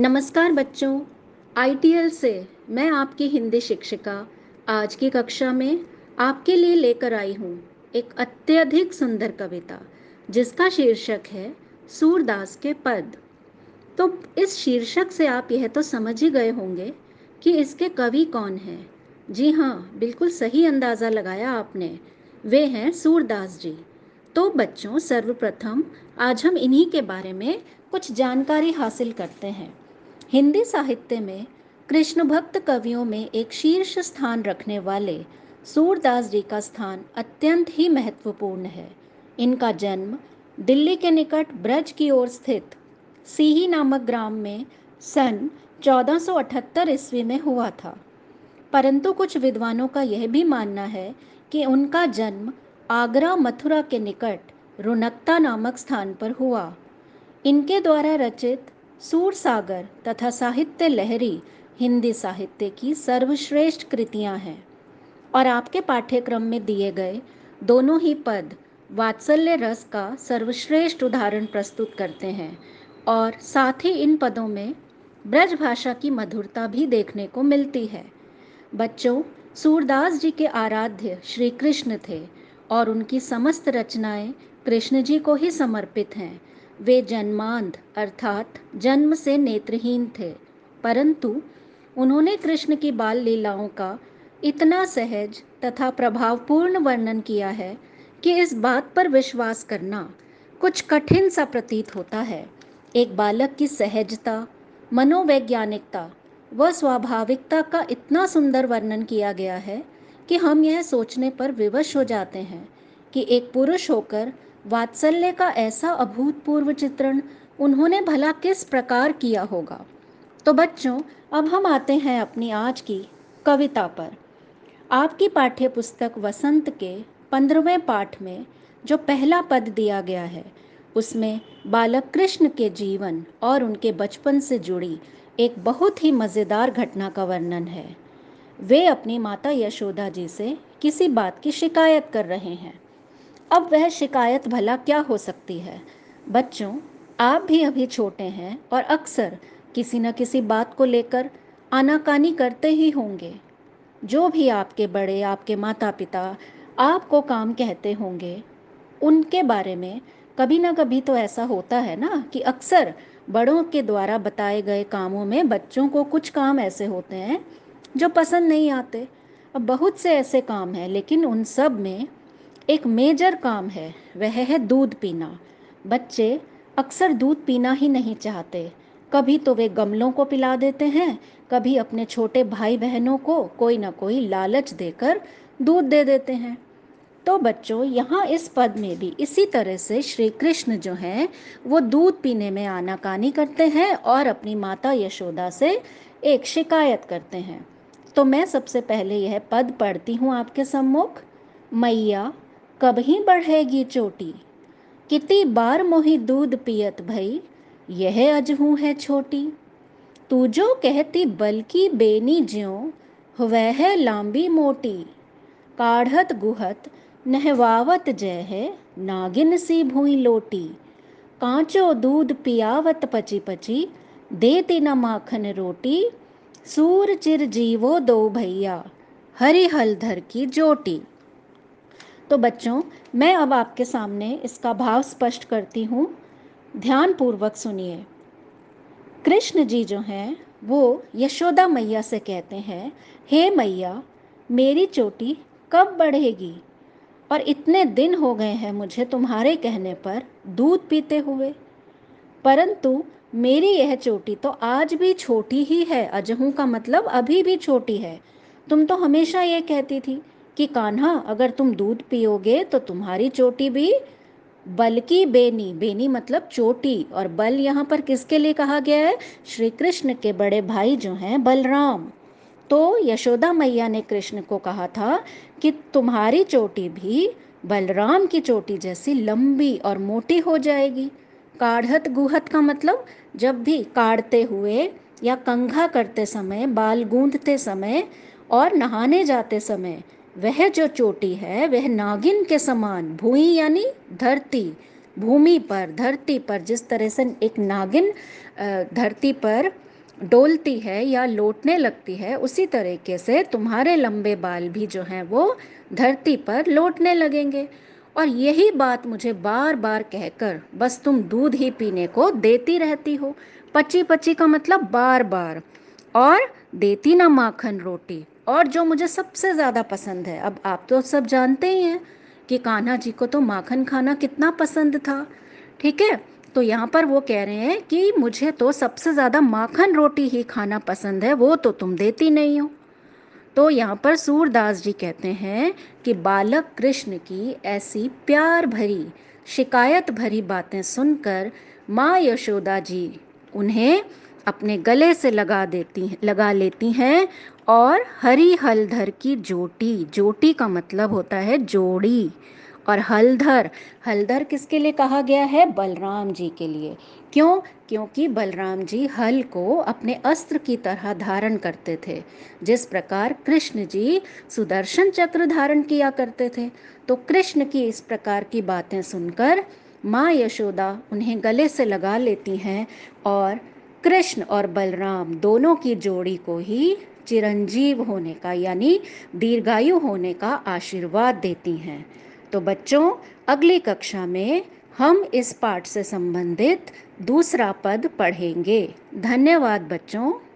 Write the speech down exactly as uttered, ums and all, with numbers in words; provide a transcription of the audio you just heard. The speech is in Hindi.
नमस्कार बच्चों, आई टी एल से मैं आपकी हिंदी शिक्षिका आज की कक्षा में आपके लिए लेकर आई हूँ एक अत्यधिक सुंदर कविता जिसका शीर्षक है सूरदास के पद। तो इस शीर्षक से आप यह तो समझ ही गए होंगे कि इसके कवि कौन हैं। जी हाँ, बिल्कुल सही अंदाज़ा लगाया आपने, वे हैं सूरदास जी। तो बच्चों, सर्वप्रथम आज हम इन्हीं के बारे में कुछ जानकारी हासिल करते हैं। हिंदी साहित्य में कृष्ण भक्त कवियों में एक शीर्ष स्थान रखने वाले सूरदास जी का स्थान अत्यंत ही महत्वपूर्ण है। इनका जन्म दिल्ली के निकट ब्रज की ओर स्थित सीही नामक ग्राम में सन चौदह सौ अठहत्तर ईस्वी में हुआ था, परंतु कुछ विद्वानों का यह भी मानना है कि उनका जन्म आगरा मथुरा के निकट रुनकता नामक स्थान पर हुआ। इनके द्वारा रचित सूरसागर तथा साहित्य लहरी हिंदी साहित्य की सर्वश्रेष्ठ कृतियां हैं और आपके पाठ्यक्रम में दिए गए दोनों ही पद वात्सल्य रस का सर्वश्रेष्ठ उदाहरण प्रस्तुत करते हैं और साथ ही इन पदों में ब्रज भाषा की मधुरता भी देखने को मिलती है। बच्चों, सूरदास जी के आराध्य श्री कृष्ण थे और उनकी समस्त रचनाएं कृष्ण जी को ही समर्पित हैं। वे जन्मांध अर्थात जन्म से नेत्रहीन थे, परंतु उन्होंने कृष्ण की बाल लीलाओं का इतना सहज तथा प्रभावपूर्ण वर्णन किया है कि इस बात पर विश्वास करना कुछ कठिन सा प्रतीत होता है। एक बालक की सहजता, मनोवैज्ञानिकता व स्वाभाविकता का इतना सुंदर वर्णन किया गया है कि हम यह सोचने पर विवश हो जाते हैं कि एक पुरुष होकर वात्सल्य का ऐसा अभूतपूर्व चित्रण उन्होंने भला किस प्रकार किया होगा। तो बच्चों, अब हम आते हैं अपनी आज की कविता पर। आपकी पाठ्य पुस्तक वसंत के पंद्रहवें पाठ में जो पहला पद दिया गया है उसमें बालक कृष्ण के जीवन और उनके बचपन से जुड़ी एक बहुत ही मज़ेदार घटना का वर्णन है। वे अपनी माता यशोदा जी से किसी बात की शिकायत कर रहे हैं। अब वह शिकायत भला क्या हो सकती है। बच्चों, आप भी अभी छोटे हैं और अक्सर किसी न किसी बात को लेकर आनाकानी करते ही होंगे। जो भी आपके बड़े, आपके माता पिता आपको काम कहते होंगे उनके बारे में कभी ना कभी तो ऐसा होता है ना कि अक्सर बड़ों के द्वारा बताए गए कामों में बच्चों को कुछ काम ऐसे होते हैं जो पसंद नहीं आते। अब बहुत से ऐसे काम हैं, लेकिन उन सब में एक मेजर काम है, वह है दूध पीना। बच्चे अक्सर दूध पीना ही नहीं चाहते। कभी तो वे गमलों को पिला देते हैं, कभी अपने छोटे भाई बहनों को कोई ना कोई लालच देकर दूध दे देते हैं। तो बच्चों, यहाँ इस पद में भी इसी तरह से श्री कृष्ण जो हैं वो दूध पीने में आनाकानी करते हैं और अपनी माता यशोदा से एक शिकायत करते हैं। तो मैं सबसे पहले यह पद पढ़ती हूँ आपके सम्मुख। मैया कभी बढ़ेगी चोटी, कितनी बार मोही दूध पियत भई, यह अजहू है छोटी। तू जो कहती बल्कि बेनी ज्यों, वह है लांबी मोटी। काढ़त गुहत नहवावत जय है, नागिन सी भूई लोटी। कांचो दूध पियावत पची पची, देती न माखन रोटी। सूर चिर जीवो दो भैया, हरी हलधर की जोटी। तो बच्चों, मैं अब आपके सामने इसका भाव स्पष्ट करती हूँ, ध्यानपूर्वक सुनिए। कृष्ण जी जो हैं वो यशोदा मैया से कहते हैं, हे मैया मेरी चोटी कब बढ़ेगी, और इतने दिन हो गए हैं मुझे तुम्हारे कहने पर दूध पीते हुए, परंतु मेरी यह चोटी तो आज भी छोटी ही है। अजहू का मतलब अभी भी छोटी है। तुम तो हमेशा ये कहती थी कि कान्हा अगर तुम दूध पियोगे तो तुम्हारी चोटी भी बल्कि बेनी, बेनी मतलब चोटी, और बल यहाँ पर किसके लिए कहा गया है, श्री कृष्ण के बड़े भाई जो हैं बलराम। तो यशोदा मैया ने कृष्ण को कहा था कि तुम्हारी चोटी भी बलराम की चोटी जैसी लंबी और मोटी हो जाएगी। काढ़त गुहत का मतलब जब भी काढ़ते हुए या कंघा करते समय, बाल गूंथते समय और नहाने जाते समय वह जो चोटी है वह नागिन के समान, भूई यानी धरती, भूमि पर, धरती पर जिस तरह से एक नागिन धरती पर डोलती है या लौटने लगती है, उसी तरीके से तुम्हारे लंबे बाल भी जो हैं वो धरती पर लौटने लगेंगे। और यही बात मुझे बार बार कहकर बस तुम दूध ही पीने को देती रहती हो। पची पची का मतलब बार बार, और देती ना माखन रोटी। और जो मुझे सबसे ज़्यादा पसंद है, अब आप तो सब जानते ही हैं कि कान्हा जी को तो माखन खाना कितना पसंद था, ठीक है। तो यहाँ पर वो कह रहे हैं कि मुझे तो सबसे ज़्यादा माखन रोटी ही खाना पसंद है, वो तो तुम देती नहीं हो। तो यहाँ पर सूरदास जी कहते हैं कि बालक कृष्ण की ऐसी प्यार भरी, शिकायत भरी बातें सुनकर माँ यशोदा जी उन्हें अपने गले से लगा देती लगा लेती हैं और हरी हलधर की जोटी, जोटी का मतलब होता है जोड़ी, और हलधर, हलधर किसके लिए कहा गया है? बलराम जी के लिए। क्यों? क्योंकि बलराम जी हल को अपने अस्त्र की तरह धारण करते थे, जिस प्रकार कृष्ण जी सुदर्शन चक्र धारण किया करते थे। तो कृष्ण की इस प्रकार की बातें सुनकर माँ यशोदा उन्हें गले से लगा लेती हैं और कृष्ण और बलराम दोनों की जोड़ी को ही चिरंजीव होने का यानी दीर्घायु होने का आशीर्वाद देती हैं। तो बच्चों, अगली कक्षा में हम इस पाठ से संबंधित दूसरा पद पढ़ेंगे। धन्यवाद बच्चों।